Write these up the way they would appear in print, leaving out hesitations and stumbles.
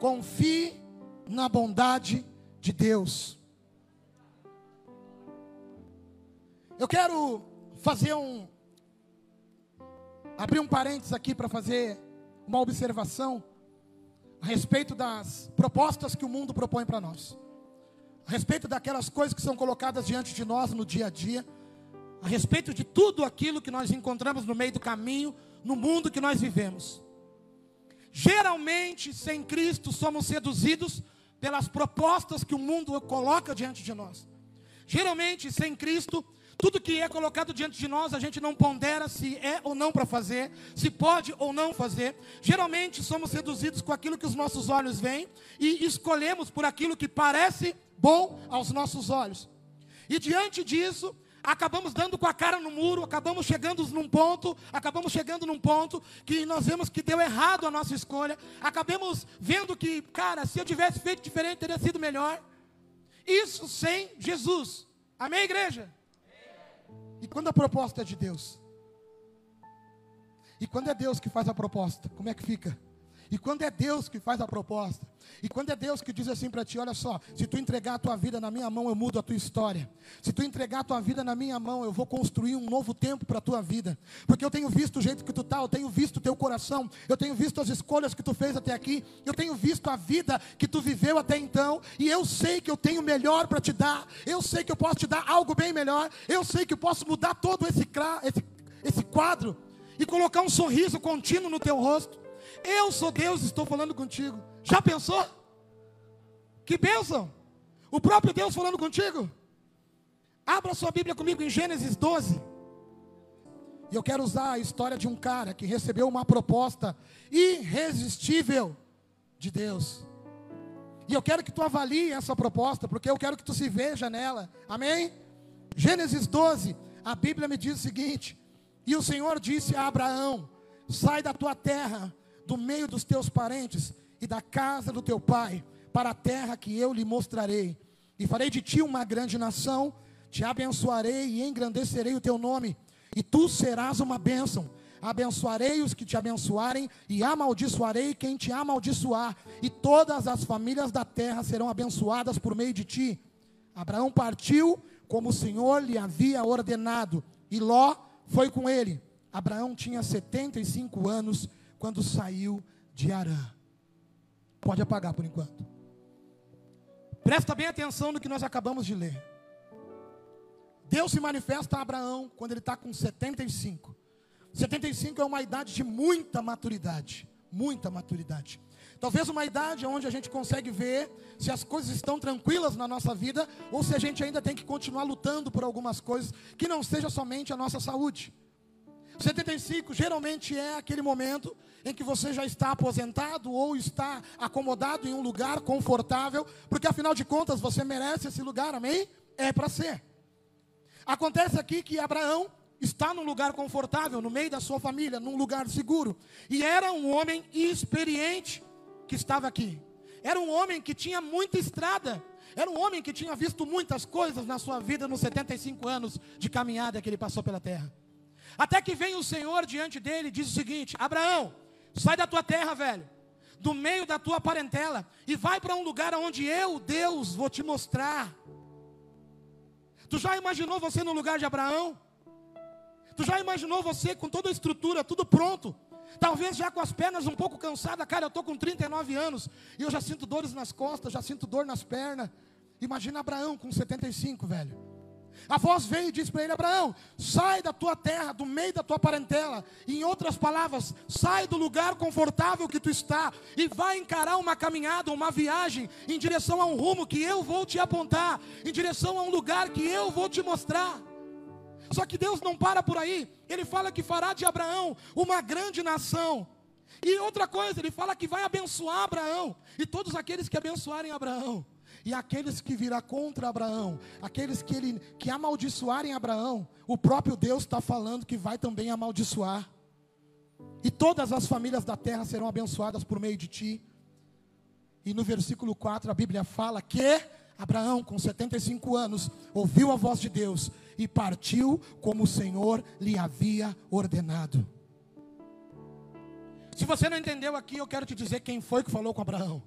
Confie na bondade de Deus. Eu quero fazer abrir um parênteses aqui para fazer uma observação a respeito das propostas que o mundo propõe para nós, a respeito daquelas coisas que são colocadas diante de nós no dia a dia, a respeito de tudo aquilo que nós encontramos no meio do caminho, no mundo que nós vivemos. Geralmente, sem Cristo, somos seduzidos pelas propostas que o mundo coloca diante de nós. Geralmente, sem Cristo, tudo que é colocado diante de nós, a gente não pondera se é ou não para fazer, se pode ou não fazer. Geralmente, somos seduzidos com aquilo que os nossos olhos veem e escolhemos por aquilo que parece bom aos nossos olhos. E diante disso, acabamos dando com a cara no muro, acabamos chegando num ponto que nós vemos que deu errado a nossa escolha, acabamos vendo que, cara, se eu tivesse feito diferente, teria sido melhor. Isso sem Jesus. Amém, igreja? E quando a proposta é de Deus? E quando é Deus que faz a proposta, como é que fica? E quando é Deus que faz a proposta? E quando é Deus que diz assim para ti, olha só, se tu entregar a tua vida na minha mão, eu mudo a tua história. Se tu entregar a tua vida na minha mão, eu vou construir um novo tempo para a tua vida. Porque eu tenho visto o jeito que tu está, eu tenho visto o teu coração, eu tenho visto as escolhas que tu fez até aqui, eu tenho visto a vida que tu viveu até então, e eu sei que eu tenho melhor para te dar, eu sei que eu posso te dar algo bem melhor, eu sei que eu posso mudar todo esse quadro, e colocar um sorriso contínuo no teu rosto. Eu sou Deus, estou falando contigo. Já pensou? Que bênção! O próprio Deus falando contigo. Abra sua Bíblia comigo em Gênesis 12. E eu quero usar a história de um cara que recebeu uma proposta irresistível de Deus. E eu quero que tu avalie essa proposta, porque eu quero que tu se veja nela. Amém? Gênesis 12, a Bíblia me diz o seguinte: e o Senhor disse a Abraão: sai da tua terra, do meio dos teus parentes e da casa do teu pai, para a terra que eu lhe mostrarei, e farei de ti uma grande nação, te abençoarei e engrandecerei o teu nome, e tu serás uma bênção. Abençoarei os que te abençoarem, e amaldiçoarei quem te amaldiçoar, e todas as famílias da terra serão abençoadas por meio de ti. Abraão partiu como o Senhor lhe havia ordenado, e Ló foi com ele. Abraão tinha 75 anos quando saiu de Harã. Pode apagar por enquanto. Presta bem atenção no que nós acabamos de ler. Deus se manifesta a Abraão quando ele está com 75. 75 é uma idade de muita maturidade. Muita maturidade. Talvez uma idade onde a gente consegue ver se as coisas estão tranquilas na nossa vida, ou se a gente ainda tem que continuar lutando por algumas coisas, que não seja somente a nossa saúde. 75 geralmente é aquele momento em que você já está aposentado ou está acomodado em um lugar confortável, porque afinal de contas você merece esse lugar, amém? É para ser. Acontece aqui que Abraão está num lugar confortável, no meio da sua família, num lugar seguro. E era um homem experiente que estava aqui. Era um homem que tinha muita estrada. Era um homem que tinha visto muitas coisas na sua vida nos 75 anos de caminhada que ele passou pela terra. Até que vem o Senhor diante dele e diz o seguinte: Abraão, sai da tua terra, velho, do meio da tua parentela, e vai para um lugar onde eu, Deus, vou te mostrar. Tu já imaginou você no lugar de Abraão? Tu já imaginou você com toda a estrutura, tudo pronto? Talvez já com as pernas um pouco cansadas. Cara, eu estou com 39 anos e eu já sinto dores nas costas, já sinto dor nas pernas. Imagina Abraão com 75, velho. A voz veio e disse para ele: Abraão, sai da tua terra, do meio da tua parentela. Em outras palavras, sai do lugar confortável que tu está e vai encarar uma caminhada, uma viagem em direção a um rumo que eu vou te apontar, em direção a um lugar que eu vou te mostrar. Só que Deus não para por aí. Ele fala que fará de Abraão uma grande nação. E outra coisa, ele fala que vai abençoar Abraão e todos aqueles que abençoarem Abraão. E aqueles que virá contra Abraão, aqueles que amaldiçoarem Abraão, o próprio Deus está falando que vai também amaldiçoar. E todas as famílias da terra serão abençoadas por meio de ti. E no versículo 4 a Bíblia fala que Abraão, com 75 anos, ouviu a voz de Deus e partiu como o Senhor lhe havia ordenado. Se você não entendeu aqui, eu quero te dizer quem foi que falou com Abraão.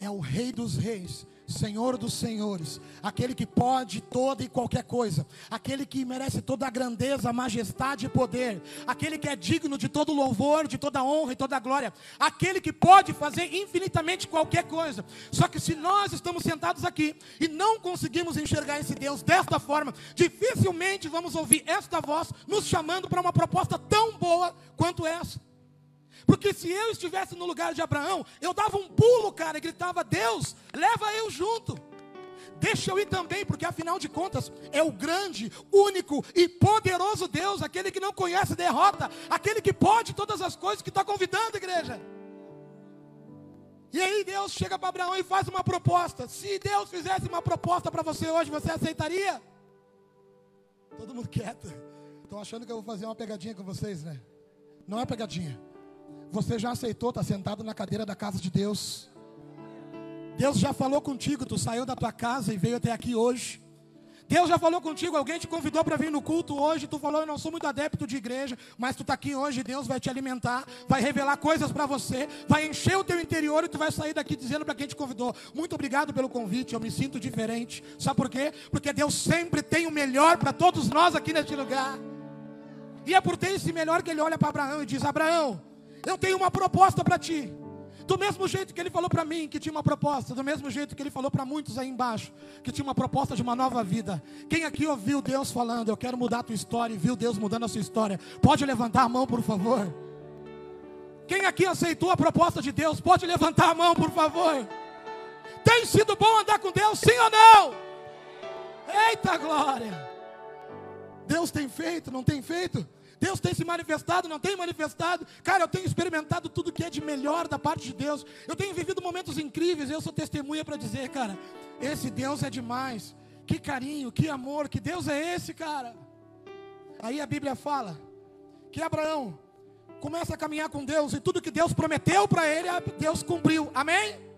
é o Rei dos Reis, Senhor dos Senhores, aquele que pode toda e qualquer coisa, aquele que merece toda a grandeza, majestade e poder, aquele que é digno de todo louvor, de toda honra e toda glória, aquele que pode fazer infinitamente qualquer coisa. Só que se nós estamos sentados aqui e não conseguimos enxergar esse Deus desta forma, dificilmente vamos ouvir esta voz nos chamando para uma proposta tão boa quanto essa. Porque se eu estivesse no lugar de Abraão, eu dava um pulo, cara, e gritava: Deus, leva eu junto. Deixa eu ir também, porque afinal de contas, é o grande, único e poderoso Deus, aquele que não conhece derrota, aquele que pode todas as coisas, que está convidando a igreja. E aí Deus chega para Abraão e faz uma proposta. Se Deus fizesse uma proposta para você hoje, você aceitaria? Todo mundo quieto. Estão achando que eu vou fazer uma pegadinha com vocês, né? Não é pegadinha. Você já aceitou, está sentado na cadeira da casa de Deus. Deus já falou contigo, tu saiu da tua casa e veio até aqui hoje. Deus já falou contigo, alguém te convidou para vir no culto hoje, tu falou: eu não sou muito adepto de igreja, mas tu está aqui hoje, Deus vai te alimentar, vai revelar coisas para você, vai encher o teu interior e tu vai sair daqui dizendo para quem te convidou: muito obrigado pelo convite, eu me sinto diferente. Sabe por quê? Porque Deus sempre tem o melhor para todos nós aqui neste lugar. E é por ter esse melhor que Ele olha para Abraão e diz: Abraão, eu tenho uma proposta para ti. Do mesmo jeito que Ele falou para mim que tinha uma proposta, do mesmo jeito que Ele falou para muitos aí embaixo que tinha uma proposta de uma nova vida. Quem aqui ouviu Deus falando: eu quero mudar a tua história, e viu Deus mudando a sua história, pode levantar a mão, por favor. Quem aqui aceitou a proposta de Deus, pode levantar a mão, por favor. Tem sido bom andar com Deus, sim ou não? Eita glória! Deus tem feito, não tem feito? Deus tem se manifestado, não tem manifestado? Cara, eu tenho experimentado tudo que é de melhor da parte de Deus. Eu tenho vivido momentos incríveis. Eu sou testemunha para dizer, cara, esse Deus é demais. Que carinho, que amor, que Deus é esse, cara? Aí a Bíblia fala que Abraão começa a caminhar com Deus, e tudo que Deus prometeu para ele, Deus cumpriu. Amém?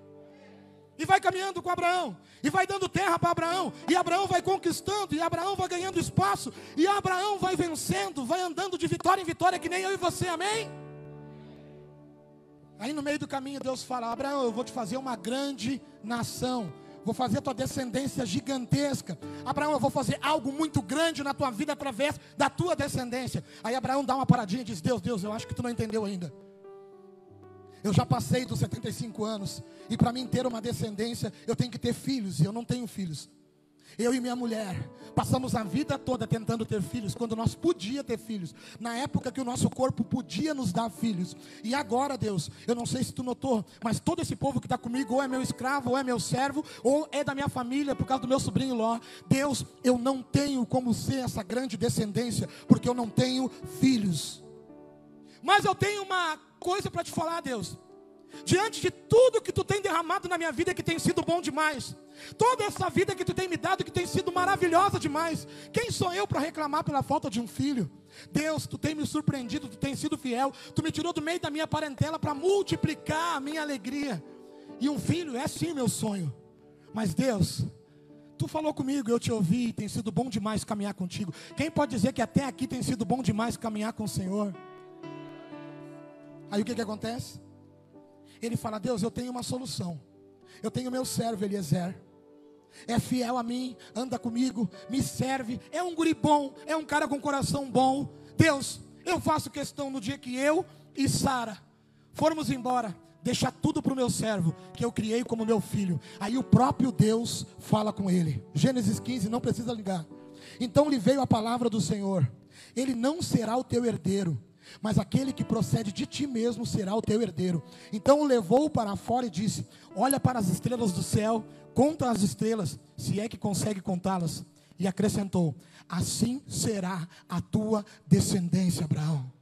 E vai caminhando com Abraão, e vai dando terra para Abraão, e Abraão vai conquistando, e Abraão vai ganhando espaço, e Abraão vai vencendo, vai andando de vitória em vitória, que nem eu e você, amém? Aí no meio do caminho Deus fala: Abraão, eu vou te fazer uma grande nação, vou fazer a tua descendência gigantesca. Abraão, eu vou fazer algo muito grande na tua vida através da tua descendência. Aí Abraão dá uma paradinha e diz: Deus, eu acho que tu não entendeu ainda. Eu já passei dos 75 anos, e para mim ter uma descendência, eu tenho que ter filhos, e eu não tenho filhos. Eu e minha mulher passamos a vida toda tentando ter filhos, quando nós podíamos ter filhos, na época que o nosso corpo podia nos dar filhos. E agora, Deus, eu não sei se tu notou, mas todo esse povo que está comigo, ou é meu escravo, ou é meu servo, ou é da minha família, por causa do meu sobrinho Ló. Deus, eu não tenho como ser essa grande descendência, porque eu não tenho filhos. Mas eu tenho uma coisa para te falar, Deus. Diante de tudo que tu tem derramado na minha vida, que tem sido bom demais, toda essa vida que tu tem me dado, que tem sido maravilhosa demais, quem sou eu para reclamar pela falta de um filho? Deus, tu tem me surpreendido, tu tem sido fiel, tu me tirou do meio da minha parentela para multiplicar a minha alegria. E um filho é sim meu sonho. Mas Deus, tu falou comigo, eu te ouvi, tem sido bom demais caminhar contigo. Quem pode dizer que até aqui tem sido bom demais caminhar com o Senhor? Aí o que acontece? Ele fala: Deus, eu tenho uma solução. Eu tenho meu servo Eliezer. É fiel a mim, anda comigo, me serve. É um guri bom, é um cara com coração bom. Deus, eu faço questão no dia que eu e Sara formos embora, deixar tudo para o meu servo, que eu criei como meu filho. Aí o próprio Deus fala com ele. Gênesis 15, não precisa ligar. Então lhe veio a palavra do Senhor: ele não será o teu herdeiro, mas aquele que procede de ti mesmo será o teu herdeiro. Então o levou para fora e disse: olha para as estrelas do céu, conta as estrelas, se é que consegue contá-las. E acrescentou: assim será a tua descendência, Abraão.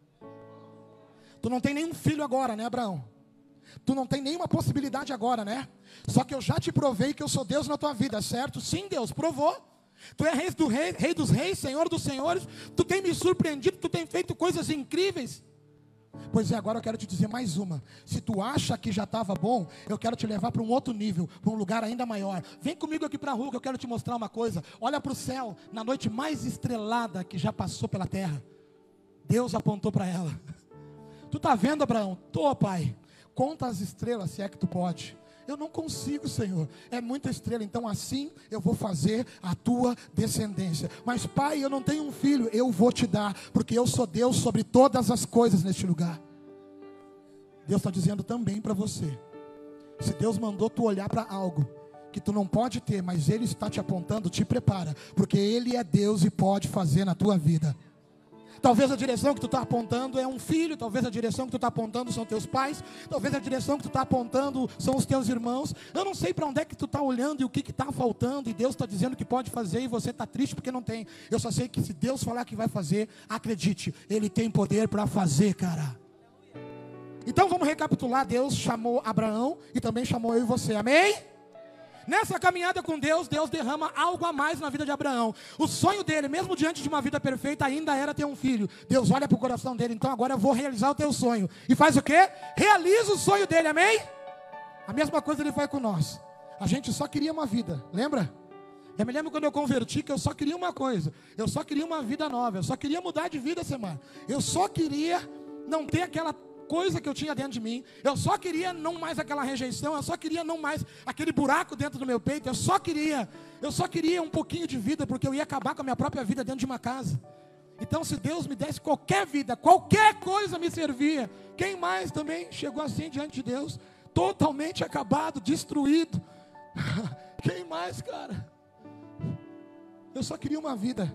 Tu não tem nenhum filho agora, né, Abraão? Tu não tem nenhuma possibilidade agora, né? Só que eu já te provei que eu sou Deus na tua vida, certo? Sim, Deus, provou. Tu é rei dos reis, Senhor dos senhores. Tu tem me surpreendido, tu tem feito coisas incríveis. Pois é, agora eu quero te dizer mais uma. Se tu acha que já estava bom, eu quero te levar para um outro nível, para um lugar ainda maior. Vem comigo aqui para a rua que eu quero te mostrar uma coisa. Olha para o céu, na noite mais estrelada que já passou pela terra. Deus apontou para ela. Tu está vendo, Abraão? Tô, pai. Conta as estrelas, se é que tu pode. eu não consigo, Senhor, é muita estrela, então assim eu vou fazer a tua descendência. Mas Pai, eu não tenho um filho, eu vou te dar, porque eu sou Deus sobre todas as coisas neste lugar. Deus está dizendo também para você, se Deus mandou tu olhar para algo que tu não pode ter, mas Ele está te apontando, te prepara, porque Ele é Deus e pode fazer na tua vida. Talvez a direção que tu está apontando é um filho, talvez a direção que tu está apontando são teus pais, talvez a direção que tu está apontando são os teus irmãos. Eu não sei para onde é que tu está olhando e o que está faltando, e Deus está dizendo que pode fazer, e você está triste porque não tem. Eu só sei que se Deus falar que vai fazer, acredite, Ele tem poder para fazer, cara. Então vamos recapitular, Deus chamou Abraão e também chamou eu e você, amém? Nessa caminhada com Deus, Deus derrama algo a mais na vida de Abraão. O sonho dele, mesmo diante de uma vida perfeita, ainda era ter um filho. Deus olha para o coração dele, então agora eu vou realizar o teu sonho. E faz o quê? Realiza o sonho dele, amém? A mesma coisa ele faz com nós. A gente só queria uma vida, lembra? Eu me lembro quando eu converti que eu só queria uma coisa. Eu só queria uma vida nova, eu só queria mudar de vida, Semana. Eu só queria não ter aquela coisa que eu tinha dentro de mim, eu só queria não mais aquela rejeição, eu só queria não mais aquele buraco dentro do meu peito, eu só queria um pouquinho de vida, porque eu ia acabar com a minha própria vida dentro de uma casa. Então se Deus me desse qualquer vida, qualquer coisa me servia. Quem mais também chegou assim diante de Deus, totalmente acabado, destruído? Quem mais, cara? Eu só queria uma vida.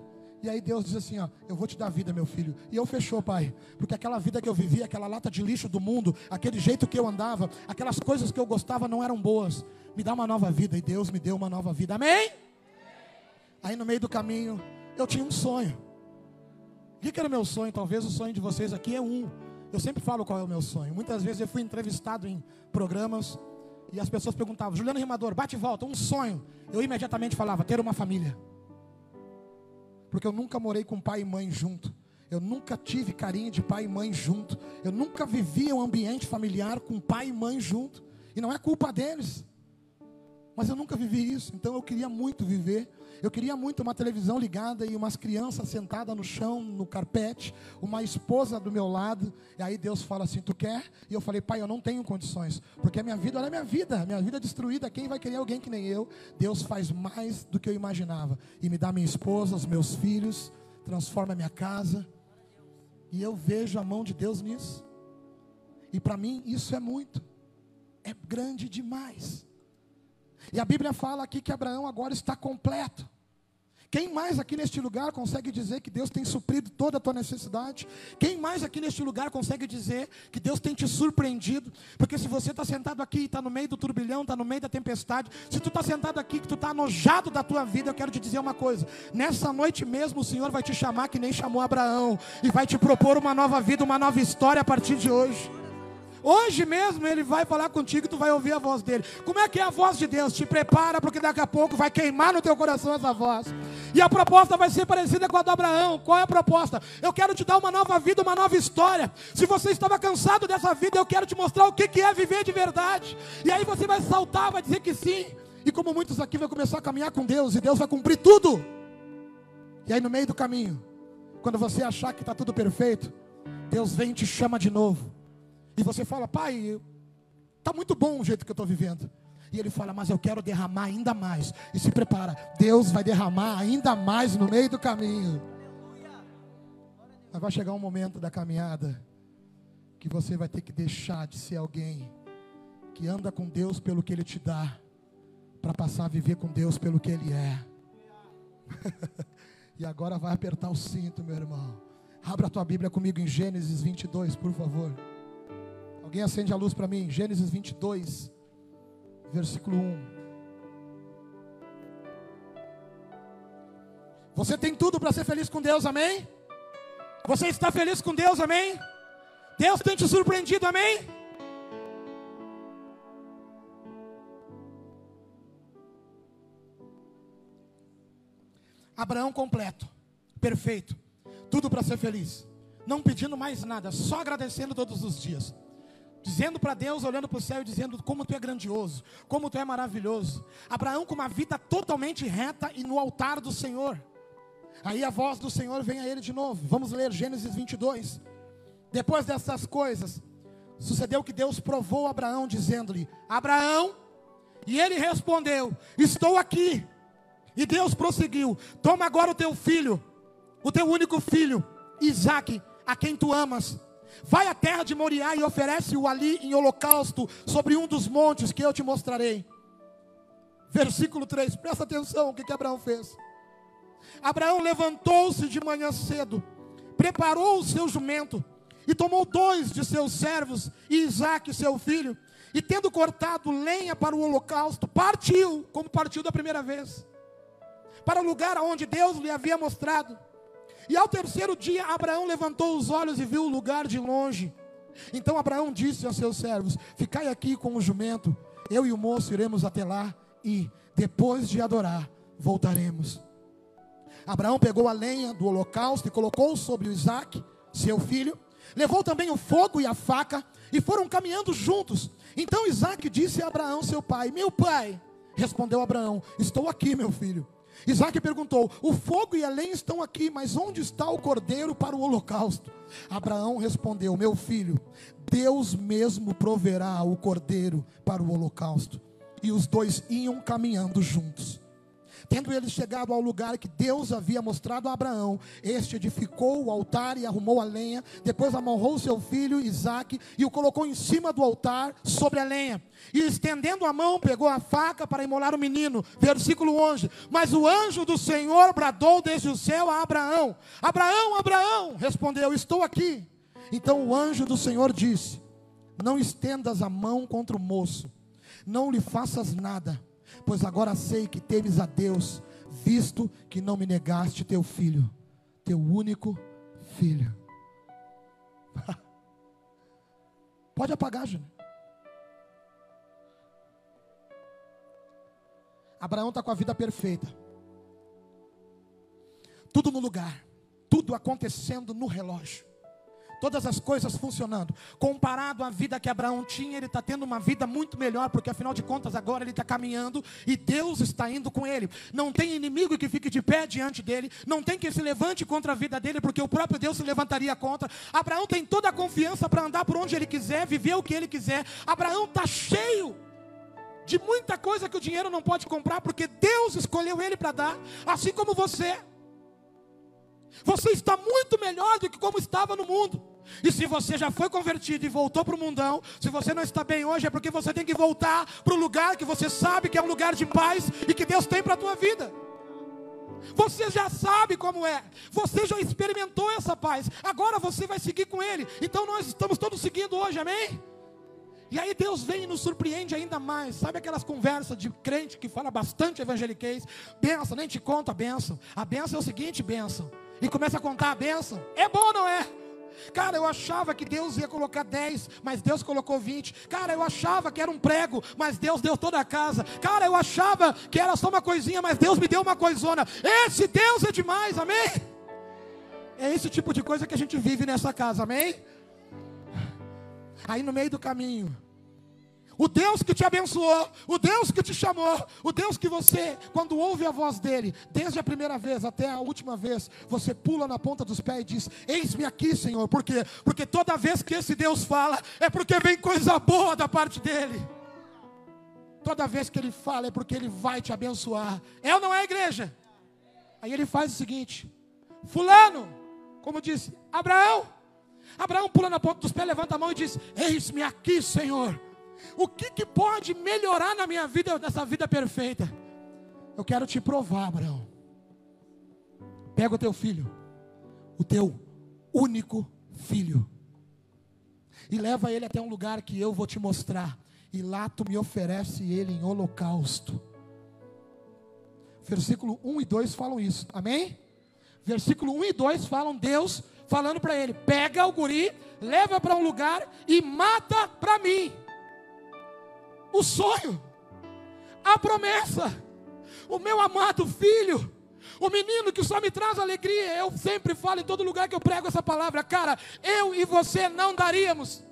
E aí Deus diz assim, ó, eu vou te dar vida, meu filho. E eu fechou, Pai, porque aquela vida que eu vivia, aquela lata de lixo do mundo, aquele jeito que eu andava, aquelas coisas que eu gostava não eram boas. Me dá uma nova vida. E Deus me deu uma nova vida, amém? Aí no meio do caminho, eu tinha um sonho. O que era o meu sonho? Talvez o sonho de vocês aqui é um. Eu sempre falo qual é o meu sonho. Muitas vezes eu fui entrevistado em programas e as pessoas perguntavam, Juliano Rimador, bate e volta, um sonho. Eu imediatamente falava, ter uma família. Porque eu nunca morei com pai e mãe junto. Eu nunca tive carinho de pai e mãe junto. Eu nunca vivia um ambiente familiar com pai e mãe junto. E não é culpa deles. Mas eu nunca vivi isso. Então eu queria muito viver. Eu queria muito uma televisão ligada e umas crianças sentadas no chão, no carpete. Uma esposa do meu lado. E aí Deus fala assim, tu quer? E eu falei, pai, eu não tenho condições. Porque a minha vida, olha a minha vida é destruída. Quem vai querer alguém que nem eu? Deus faz mais do que eu imaginava. E me dá minha esposa, os meus filhos. Transforma a minha casa. E eu vejo a mão de Deus nisso. E para mim isso é muito. É grande demais. E a Bíblia fala aqui que Abraão agora está completo. Quem mais aqui neste lugar consegue dizer que Deus tem suprido toda a tua necessidade? Quem mais aqui neste lugar consegue dizer que Deus tem te surpreendido? Porque se você está sentado aqui, está no meio do turbilhão, está no meio da tempestade, se tu está sentado aqui, que tu está anojado da tua vida, eu quero te dizer uma coisa, nessa noite mesmo o Senhor vai te chamar que nem chamou Abraão, e vai te propor uma nova vida, uma nova história a partir de hoje. Hoje mesmo Ele vai falar contigo e tu vai ouvir a voz dEle. Como é que é a voz de Deus? Te prepara, porque daqui a pouco vai queimar no teu coração essa voz. E a proposta vai ser parecida com a do Abraão. Qual é a proposta? Eu quero te dar uma nova vida, uma nova história. Se você estava cansado dessa vida, eu quero te mostrar o que é viver de verdade. E aí você vai saltar, vai dizer que sim. E como muitos aqui vai começar a caminhar com Deus, e Deus vai cumprir tudo. E aí no meio do caminho, quando você achar que está tudo perfeito, Deus vem e te chama de novo. E você fala, pai, está muito bom o jeito que eu estou vivendo. E ele fala, mas eu quero derramar ainda mais. E se prepara, Deus vai derramar ainda mais no meio do caminho. Mas vai chegar um momento da caminhada que você vai ter que deixar de ser alguém que anda com Deus pelo que Ele te dá, para passar a viver com Deus pelo que Ele é. E agora vai apertar o cinto, meu irmão. Abra a tua Bíblia comigo em Gênesis 22, por favor. Alguém acende a luz para mim, Gênesis 22, versículo 1. Você tem tudo para ser feliz com Deus, amém? Você está feliz com Deus, amém? Deus tem te surpreendido, amém? Abraão completo, perfeito, tudo para ser feliz, não pedindo mais nada, só agradecendo todos os dias. Dizendo para Deus, olhando para o céu e dizendo como tu é grandioso, como tu é maravilhoso. Abraão com uma vida totalmente reta e no altar do Senhor. Aí a voz do Senhor vem a ele de novo. Vamos ler Gênesis 22. Depois dessas coisas, sucedeu que Deus provou Abraão dizendo-lhe, Abraão, E ele respondeu: estou aqui. E Deus prosseguiu: toma agora o teu filho, o teu único filho, Isaque, a quem tu amas. Vai à terra de Moriá e oferece-o ali em holocausto, sobre um dos montes que eu te mostrarei. Versículo 3, presta atenção o que Abraão fez. Abraão levantou-se de manhã cedo, preparou o seu jumento, e tomou 2 de seus servos, e Isaque seu filho, e tendo cortado lenha para o holocausto, partiu, como partiu da primeira vez, para o lugar onde Deus lhe havia mostrado. E ao terceiro dia, Abraão levantou os olhos e viu o lugar de longe. Então Abraão disse a seus servos: ficai aqui com o jumento, eu e o moço iremos até lá, e depois de adorar, voltaremos. Abraão pegou a lenha do holocausto e colocou sobre Isaque, seu filho, levou também o fogo e a faca, e foram caminhando juntos. Então Isaque disse a Abraão seu pai: meu pai. Respondeu Abraão: estou aqui, meu filho. Isaque perguntou: o fogo e a lenha estão aqui, mas onde está o cordeiro para o holocausto? Abraão respondeu: meu filho, Deus mesmo proverá o cordeiro para o holocausto. E os dois iam caminhando juntos. Tendo eles chegado ao lugar que Deus havia mostrado a Abraão, este edificou o altar e arrumou a lenha, depois amarrou seu filho Isaque e o colocou em cima do altar sobre a lenha, e estendendo a mão pegou a faca para imolar o menino. Versículo 11, mas o anjo do Senhor bradou desde o céu a Abraão: Abraão, Abraão. Respondeu: estou aqui. Então o anjo do Senhor disse: não estendas a mão contra o moço, não lhe faças nada, pois agora sei que temes a Deus, visto que não me negaste teu filho, teu único filho. Pode apagar, Júnior. Abraão está com a vida perfeita, tudo no lugar, tudo acontecendo no relógio, todas as coisas funcionando. Comparado à vida que Abraão tinha, ele está tendo uma vida muito melhor, porque afinal de contas agora ele está caminhando, e Deus está indo com ele. Não tem inimigo que fique de pé diante dele, não tem que se levante contra a vida dele, porque o próprio Deus se levantaria contra. Abraão tem toda a confiança para andar por onde ele quiser, viver o que ele quiser. Abraão está cheio de muita coisa que o dinheiro não pode comprar, porque Deus escolheu ele para dar, assim como você. Você está muito melhor do que como estava no mundo. E se você já foi convertido e voltou para o mundão, se você não está bem hoje, é porque você tem que voltar para o lugar que você sabe que é um lugar de paz e que Deus tem para a tua vida. Você já sabe como é, você já experimentou essa paz, agora você vai seguir com Ele. Então nós estamos todos seguindo hoje, amém? E aí Deus vem e nos surpreende ainda mais. Sabe aquelas conversas de crente que fala bastante evangeliquez? Benção, nem te conto a benção. A benção é o seguinte, benção. E começa a contar a benção. É bom ou não é? Cara, eu achava que Deus ia colocar 10, mas Deus colocou 20. Cara, eu achava que era um prego, mas Deus deu toda a casa. Cara, eu achava que era só uma coisinha, mas Deus me deu uma coisona. Esse Deus é demais, amém? É esse tipo de coisa que a gente vive nessa casa, amém? Aí no meio do caminho, o Deus que te abençoou, o Deus que te chamou, o Deus que você, quando ouve a voz dele, desde a primeira vez até a última vez, você pula na ponta dos pés e diz: eis-me aqui, Senhor. Por quê? Porque toda vez que esse Deus fala, é porque vem coisa boa da parte dele. Toda vez que ele fala, é porque ele vai te abençoar. É ou não é, igreja? Aí ele faz o seguinte: fulano, como disse Abraão. Abraão pula na ponta dos pés, levanta a mão e diz: eis-me aqui, Senhor. O que pode melhorar na minha vida, nessa vida perfeita? Eu quero te provar, Abraão. Pega o teu filho, o teu único filho, e leva ele até um lugar que eu vou te mostrar, e lá tu me oferece ele em holocausto. Versículo 1 e 2 falam isso, amém? Versículo 1 e 2 falam Deus falando para ele: pega o guri, leva para um lugar e mata para mim. O sonho, a promessa, o meu amado filho, o menino que só me traz alegria. Eu sempre falo em todo lugar que eu prego essa palavra, cara, eu e você não daríamos.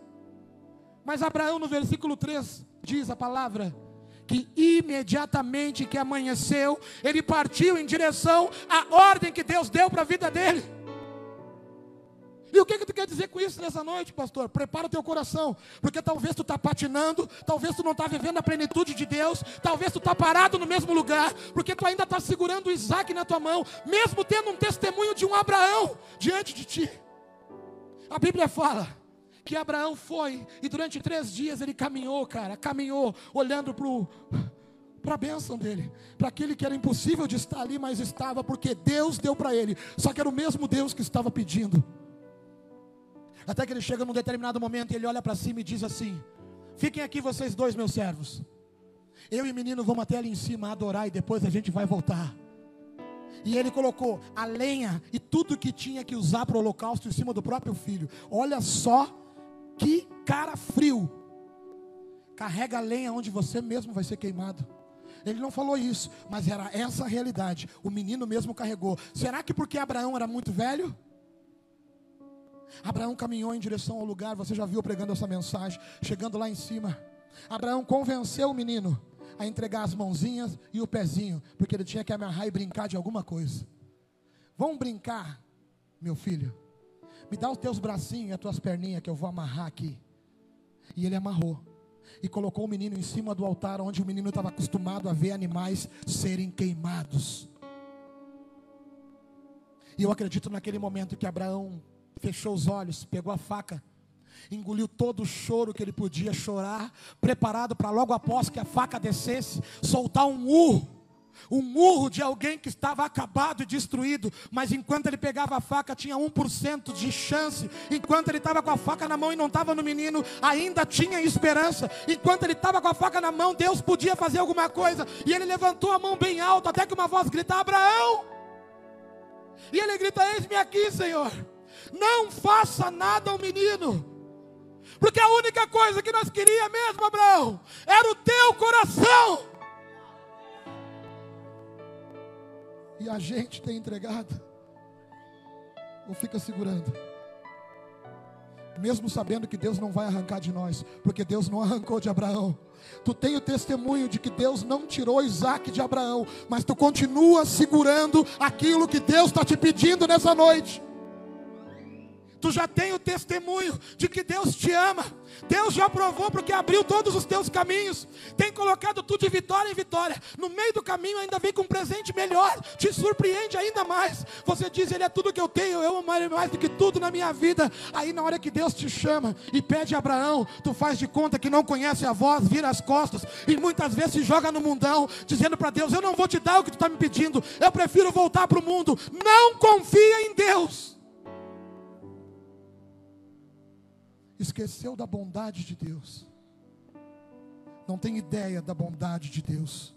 Mas Abraão, no versículo 3, diz a palavra que imediatamente que amanheceu, ele partiu em direção à ordem que Deus deu para a vida dele. E o que tu quer dizer com isso nessa noite, pastor? Prepara o teu coração, porque talvez tu está patinando, talvez tu não está vivendo a plenitude de Deus, talvez tu está parado no mesmo lugar, porque tu ainda está segurando o Isaac na tua mão, mesmo tendo um testemunho de um Abraão diante de ti. A Bíblia fala que Abraão foi, e durante 3 dias ele caminhou, cara, olhando para a bênção dele, para aquele que era impossível de estar ali, mas estava, porque Deus deu para ele, só que era o mesmo Deus que estava pedindo, até que ele chega num determinado momento, e ele olha para cima e diz assim: fiquem aqui vocês dois, meus servos, eu e o menino vamos até ali em cima adorar, e depois a gente vai voltar. E ele colocou a lenha e tudo que tinha que usar para o holocausto em cima do próprio filho. Olha só que cara frio. Carrega a lenha onde você mesmo vai ser queimado. Ele não falou isso, mas era essa a realidade. O menino mesmo carregou. Será que porque Abraão era muito velho? Abraão caminhou em direção ao lugar. Você já viu pregando essa mensagem. Chegando lá em cima, Abraão convenceu o menino a entregar as mãozinhas e o pezinho, porque ele tinha que amarrar e brincar de alguma coisa. Vamos brincar, meu filho, me dá os teus bracinhos e as tuas perninhas, que eu vou amarrar aqui. E ele amarrou, e colocou o menino em cima do altar, onde o menino estava acostumado a ver animais serem queimados. E eu acredito naquele momento que Abraão fechou os olhos, pegou a faca, engoliu todo o choro que ele podia chorar, preparado para logo após que a faca descesse, soltar um urro de alguém que estava acabado e destruído. Mas enquanto ele pegava a faca, tinha 1% de chance. Enquanto ele estava com a faca na mão e não estava no menino, ainda tinha esperança. Enquanto ele estava com a faca na mão, Deus podia fazer alguma coisa. E ele levantou a mão bem alto, até que uma voz grita: Abraão! E ele grita: eis-me aqui, Senhor, não faça nada ao menino, porque a única coisa que nós queria mesmo, Abraão, era o teu coração. E a gente tem entregado, ou fica segurando, mesmo sabendo que Deus não vai arrancar de nós, porque Deus não arrancou de Abraão. Tu tem o testemunho de que Deus não tirou Isaac de Abraão, mas tu continua segurando aquilo que Deus está te pedindo nessa noite. Tu já tem o testemunho de que Deus te ama. Deus já provou, porque abriu todos os teus caminhos. Tem colocado tu de vitória em vitória. No meio do caminho ainda vem com um presente melhor. Te surpreende ainda mais. Você diz: ele é tudo que eu tenho. Eu amo ele mais do que tudo na minha vida. Aí na hora que Deus te chama e pede a Abraão, tu faz de conta que não conhece a voz, vira as costas. E muitas vezes se joga no mundão, dizendo para Deus: eu não vou te dar o que tu está me pedindo. Eu prefiro voltar para o mundo. Não confia em Deus. Esqueceu da bondade de Deus. Não tem ideia da bondade de Deus.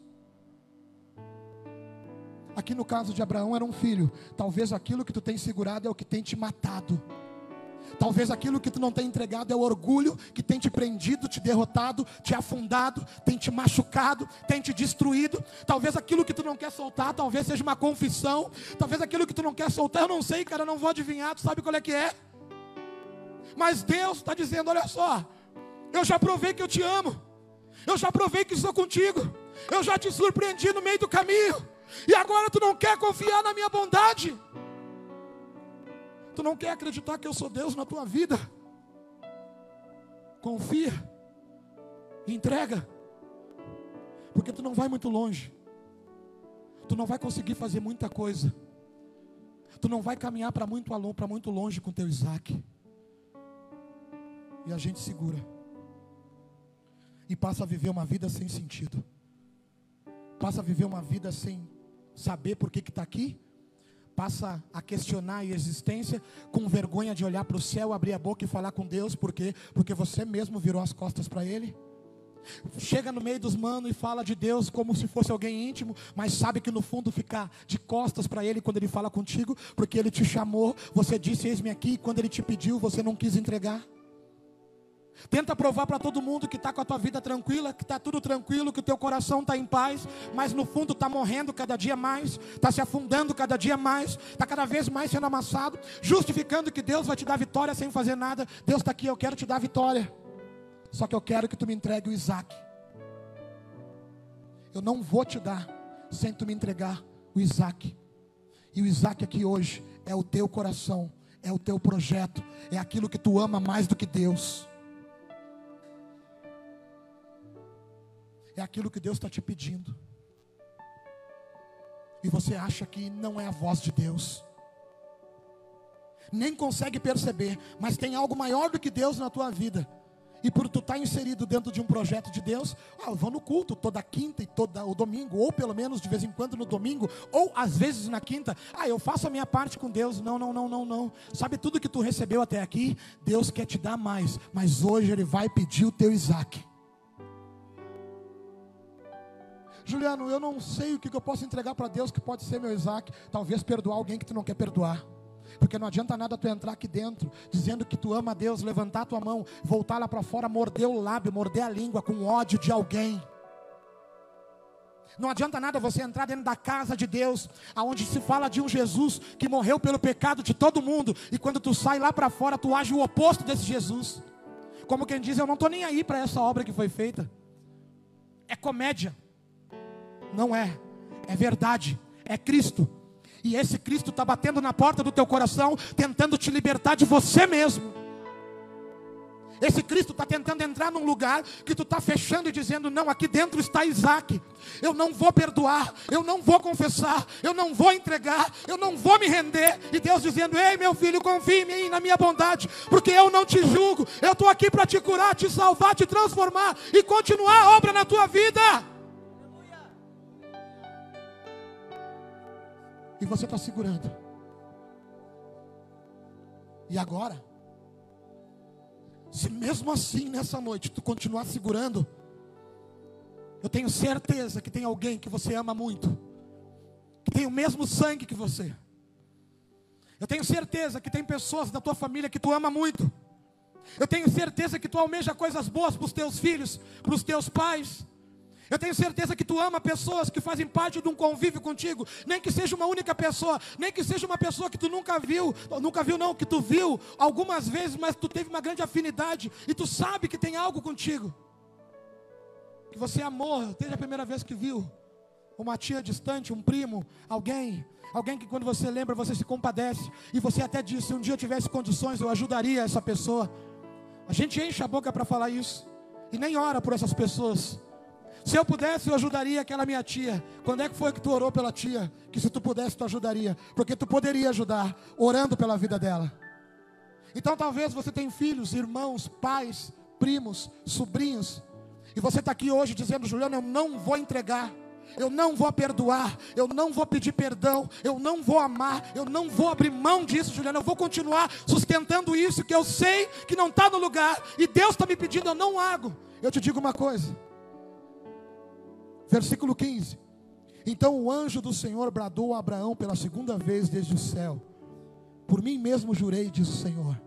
Aqui no caso de Abraão era um filho. Talvez aquilo que tu tem segurado é o que tem te matado. Talvez aquilo que tu não tem entregado é o orgulho que tem te prendido, te derrotado, te afundado, tem te machucado, tem te destruído. Talvez aquilo que tu não quer soltar, talvez seja uma confissão. Talvez aquilo que tu não quer soltar, eu não sei, cara, eu não vou adivinhar, tu sabe qual é que é? Mas Deus está dizendo: olha só, eu já provei que eu te amo, eu já provei que estou contigo, eu já te surpreendi no meio do caminho, e agora tu não quer confiar na minha bondade, tu não quer acreditar que eu sou Deus na tua vida. Confia, entrega, porque tu não vai muito longe, tu não vai conseguir fazer muita coisa, tu não vai caminhar para muito longe com teu Isaac. E a gente segura, e passa a viver uma vida sem sentido, passa a viver uma vida sem saber por que está aqui, passa a questionar a existência, com vergonha de olhar para o céu, abrir a boca e falar com Deus. Por quê? Porque você mesmo virou as costas para Ele. Chega no meio dos manos e fala de Deus como se fosse alguém íntimo, mas sabe que no fundo fica de costas para Ele quando Ele fala contigo, porque Ele te chamou, você disse: eis-me aqui, e quando Ele te pediu, você não quis entregar. Tenta provar para todo mundo que está com a tua vida tranquila, que está tudo tranquilo, que o teu coração está em paz, mas no fundo está morrendo cada dia mais, está se afundando cada dia mais, está cada vez mais sendo amassado, justificando que Deus vai te dar vitória sem fazer nada. Deus está aqui, eu quero te dar vitória, só que eu quero que tu me entregue o Isaac. Eu não vou te dar sem tu me entregar o Isaac. E o Isaac aqui hoje é o teu coração, é o teu projeto, é aquilo que tu ama mais do que Deus, é aquilo que Deus está te pedindo, e você acha que não é a voz de Deus, nem consegue perceber, mas tem algo maior do que Deus na tua vida, e por tu estar inserido dentro de um projeto de Deus, eu vou no culto toda quinta e todo o domingo, ou pelo menos de vez em quando no domingo, ou às vezes na quinta, eu faço a minha parte com Deus. Não, sabe, tudo que tu recebeu até aqui, Deus quer te dar mais, mas hoje Ele vai pedir o teu Isaac. Juliano, eu não sei o que eu posso entregar para Deus que pode ser meu Isaac. Talvez perdoar alguém que tu não quer perdoar. Porque não adianta nada tu entrar aqui dentro dizendo que tu ama a Deus, levantar a tua mão, voltar lá para fora, morder o lábio, morder a língua com ódio de alguém. Não adianta nada você entrar dentro da casa de Deus, aonde se fala de um Jesus que morreu pelo pecado de todo mundo, e quando tu sai lá para fora tu age o oposto desse Jesus. Como quem diz, eu não estou nem aí para essa obra que foi feita. É comédia. Não é, é verdade, é Cristo. E esse Cristo está batendo na porta do teu coração, tentando te libertar de você mesmo. Esse Cristo está tentando entrar num lugar que tu está fechando e dizendo, não, aqui dentro está Isaac. Eu não vou perdoar, eu não vou confessar, eu não vou entregar, eu não vou me render. E Deus dizendo, ei meu filho, confie em mim, na minha bondade, porque eu não te julgo. Eu estou aqui para te curar, te salvar, te transformar e continuar a obra na tua vida. E você está segurando. E agora, se mesmo assim nessa noite tu continuar segurando, eu tenho certeza que tem alguém que você ama muito, que tem o mesmo sangue que você. Eu tenho certeza que tem pessoas da tua família que tu ama muito. Eu tenho certeza que tu almeja coisas boas para os teus filhos, para os teus pais. Eu tenho certeza que tu ama pessoas que fazem parte de um convívio contigo, nem que seja uma única pessoa, nem que seja uma pessoa que tu que tu viu algumas vezes, mas tu teve uma grande afinidade, e tu sabe que tem algo contigo, que você amou desde a primeira vez que viu, uma tia distante, um primo, alguém que quando você lembra, você se compadece, e você até diz, se um dia eu tivesse condições, eu ajudaria essa pessoa. A gente enche a boca para falar isso, e nem ora por essas pessoas. Se eu pudesse, eu ajudaria aquela minha tia. Quando é que foi que tu orou pela tia? Que se tu pudesse, tu ajudaria. Porque tu poderia ajudar, orando pela vida dela. Então talvez você tenha filhos, irmãos, pais, primos, sobrinhos. E você está aqui hoje dizendo, Juliano, eu não vou entregar. Eu não vou perdoar. Eu não vou pedir perdão. Eu não vou amar. Eu não vou abrir mão disso, Juliano. Eu vou continuar sustentando isso que eu sei que não está no lugar. E Deus está me pedindo, eu não hago. Eu te digo uma coisa. Versículo 15. Então o anjo do Senhor bradou a Abraão pela segunda vez desde o céu. Por mim mesmo jurei, diz o Senhor,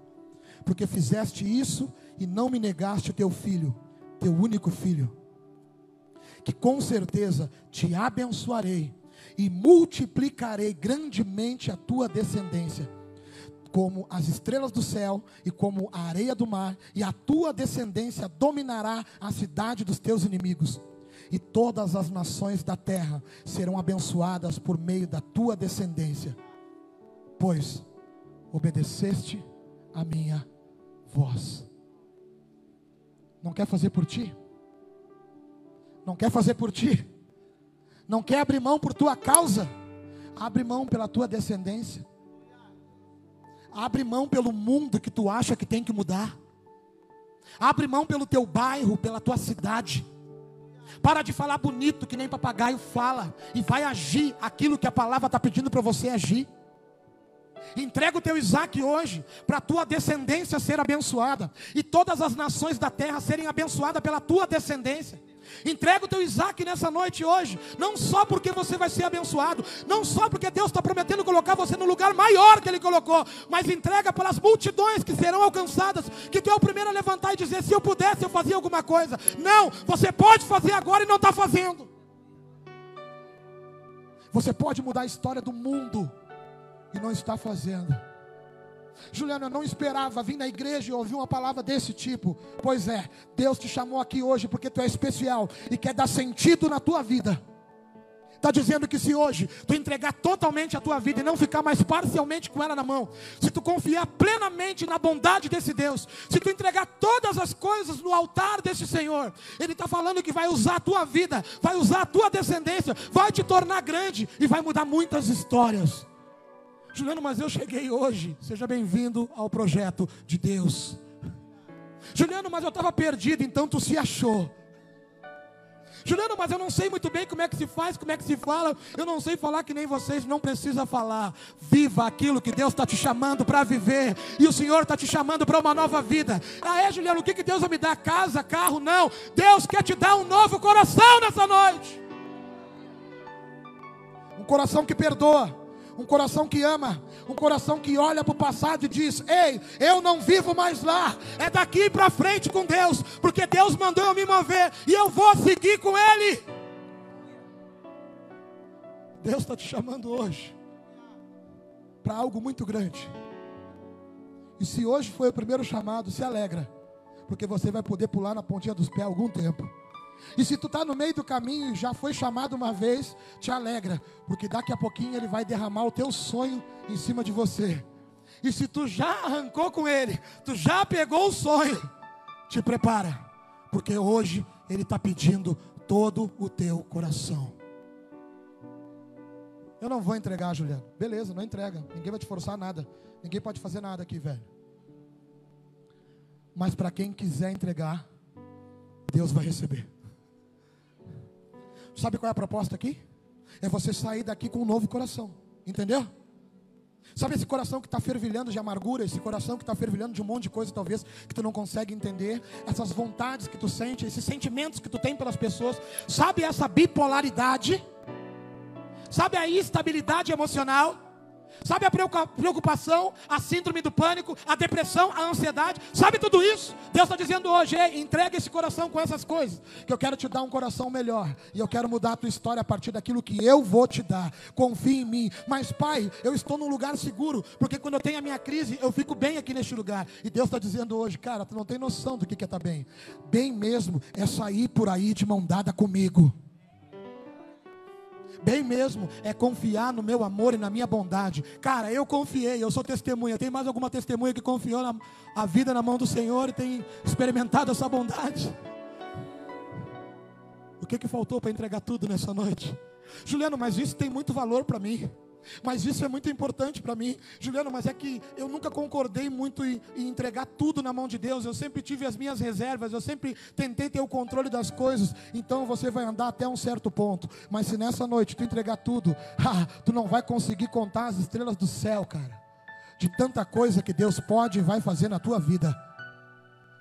porque fizeste isso e não me negaste o teu filho, teu único filho, que com certeza te abençoarei e multiplicarei grandemente a tua descendência, como as estrelas do céu e como a areia do mar, e a tua descendência dominará a cidade dos teus inimigos. E todas as nações da terra serão abençoadas por meio da tua descendência, pois obedeceste a minha voz. Não quer fazer por ti? Não quer fazer por ti? Não quer abrir mão por tua causa? Abre mão pela tua descendência. Abre mão pelo mundo que tu acha que tem que mudar. Abre mão pelo teu bairro, pela tua cidade. Para de falar bonito que nem papagaio fala, e vai agir aquilo que a palavra está pedindo para você agir. Entrega o teu Isaac hoje, para a tua descendência ser abençoada, e todas as nações da terra serem abençoadas pela tua descendência. Entrega o teu Isaac nessa noite hoje, não só porque você vai ser abençoado, não só porque Deus está prometendo colocar você no lugar maior que Ele colocou, mas entrega pelas multidões que serão alcançadas, que tu é o primeiro a levantar e dizer, se eu pudesse eu fazia alguma coisa. Não, você pode fazer agora e não está fazendo. Você pode mudar a história do mundo e não está fazendo. Juliano, eu não esperava vir na igreja e ouvir uma palavra desse tipo. Pois é, Deus te chamou aqui hoje porque tu é especial e quer dar sentido na tua vida. Está dizendo que se hoje tu entregar totalmente a tua vida e não ficar mais parcialmente com ela na mão, se tu confiar plenamente na bondade desse Deus, se tu entregar todas as coisas no altar desse Senhor, Ele está falando que vai usar a tua vida, vai usar a tua descendência, vai te tornar grande e vai mudar muitas histórias. Juliano, mas eu cheguei hoje. Seja bem-vindo ao projeto de Deus. Juliano, mas eu estava perdido, então tu se achou. Juliano, mas eu não sei muito bem como é que se faz, como é que se fala, eu não sei falar que nem vocês, não precisa falar. Viva aquilo que Deus está te chamando para viver, e o Senhor está te chamando para uma nova vida. Ah é, Juliano, o que Deus vai me dar? Casa, carro? Não, Deus quer te dar um novo coração nessa noite. Um coração que perdoa, um coração que ama, um coração que olha para o passado e diz: ei, eu não vivo mais lá, é daqui para frente com Deus, porque Deus mandou eu me mover, e eu vou seguir com Ele. Deus está te chamando hoje para algo muito grande, e se hoje foi o primeiro chamado, se alegra, porque você vai poder pular na pontinha dos pés algum tempo. E se tu está no meio do caminho e já foi chamado uma vez, te alegra, porque daqui a pouquinho Ele vai derramar o teu sonho em cima de você. E se tu já arrancou com Ele, tu já pegou o sonho, te prepara, porque hoje Ele está pedindo todo o teu coração. Eu não vou entregar, Juliano. Beleza, não entrega, ninguém vai te forçar a nada, ninguém pode fazer nada aqui, velho. Mas para quem quiser entregar, Deus vai receber. Sabe qual é a proposta aqui? É você sair daqui com um novo coração, entendeu? Sabe esse coração que está fervilhando de amargura, esse coração que está fervilhando de um monte de coisa talvez que tu não consegue entender, essas vontades que tu sente, esses sentimentos que tu tem pelas pessoas, sabe essa bipolaridade? Sabe a instabilidade emocional? Sabe a preocupação, a síndrome do pânico, a depressão, a ansiedade? Sabe tudo isso? Deus está dizendo hoje: entrega esse coração com essas coisas, que eu quero te dar um coração melhor, e eu quero mudar a tua história a partir daquilo que eu vou te dar. Confia em mim. Mas Pai, eu estou num lugar seguro, porque quando eu tenho a minha crise, eu fico bem aqui neste lugar. E Deus está dizendo hoje: cara, tu não tem noção do que é estar bem. Bem mesmo é sair por aí de mão dada comigo. Bem mesmo é confiar no meu amor e na minha bondade. Cara, eu confiei, eu sou testemunha. Tem mais alguma testemunha que confiou a vida na mão do Senhor e tem experimentado essa bondade? O que faltou para entregar tudo nessa noite? Juliano, mas isso tem muito valor para mim, mas isso é muito importante para mim. Juliano, mas é que eu nunca concordei muito em entregar tudo na mão de Deus. Eu sempre tive as minhas reservas, eu sempre tentei ter o controle das coisas. Então você vai andar até um certo ponto, mas se nessa noite tu entregar tudo, tu não vai conseguir contar as estrelas do céu, cara, de tanta coisa que Deus pode e vai fazer na tua vida.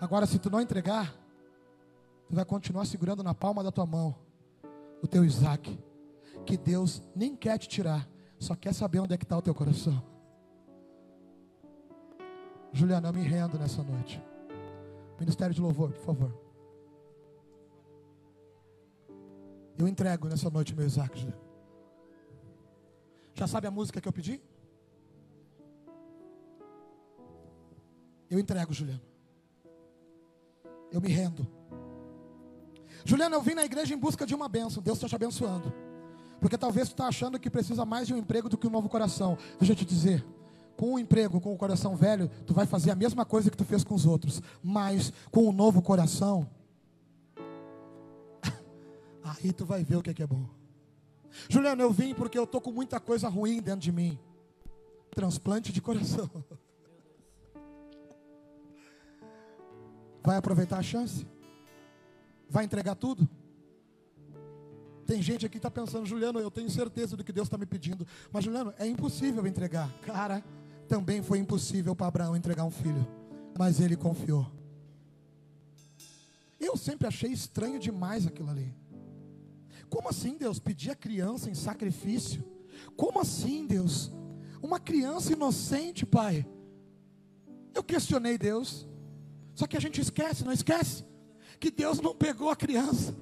Agora, se tu não entregar, tu vai continuar segurando na palma da tua mão o teu Isaac, que Deus nem quer te tirar, só quer saber onde é que está o teu coração. Juliana, eu me rendo nessa noite. Ministério de Louvor, por favor. Eu entrego nessa noite meu Isaac, Juliana. Já sabe a música que eu pedi? Eu entrego, Juliana. Eu me rendo. Juliana, eu vim na igreja em busca de uma bênção. Deus está te abençoando, porque talvez você está achando que precisa mais de um emprego do que um novo coração. Deixa eu te dizer, com um emprego, com o coração velho, tu vai fazer a mesma coisa que tu fez com os outros, mas com um novo coração, aí tu vai ver o que é bom. Juliano, eu vim porque eu estou com muita coisa ruim dentro de mim. Transplante de coração. Vai aproveitar a chance? Vai entregar tudo? Tem gente aqui que está pensando: Juliano, eu tenho certeza do que Deus está me pedindo, mas Juliano, é impossível entregar. Cara, também foi impossível para Abraão entregar um filho, mas ele confiou. Eu sempre achei estranho demais aquilo ali. Como assim, Deus, pedir a criança em sacrifício? Como assim, Deus? Uma criança inocente, Pai. Eu questionei Deus. Só que a gente esquece, não esquece? Que Deus não pegou a criança.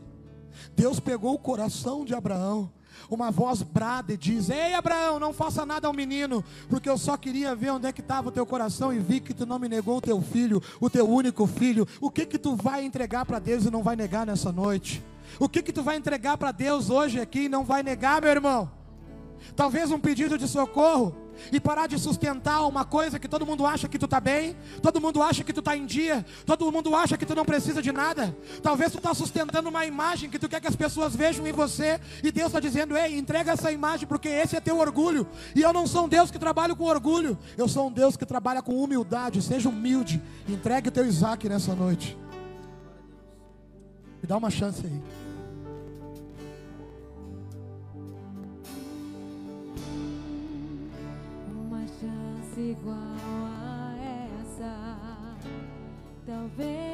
Deus pegou o coração de Abraão, uma voz brada e diz: ei, Abraão, não faça nada ao menino, porque eu só queria ver onde é que estava o teu coração e vi que tu não me negou o teu filho, o teu único filho. O que que tu vai entregar para Deus e não vai negar nessa noite? O que que tu vai entregar para Deus hoje aqui e não vai negar, meu irmão? Talvez um pedido de socorro, e parar de sustentar uma coisa que todo mundo acha que tu está bem, todo mundo acha que tu está em dia, todo mundo acha que tu não precisa de nada. Talvez tu está sustentando uma imagem que tu quer que as pessoas vejam em você, e Deus está dizendo: ei, entrega essa imagem, porque esse é teu orgulho. E eu não sou um Deus que trabalho com orgulho, eu sou um Deus que trabalha com humildade. Seja humilde, entregue o teu Isaac nessa noite. Me dá uma chance aí. Igual a essa, talvez.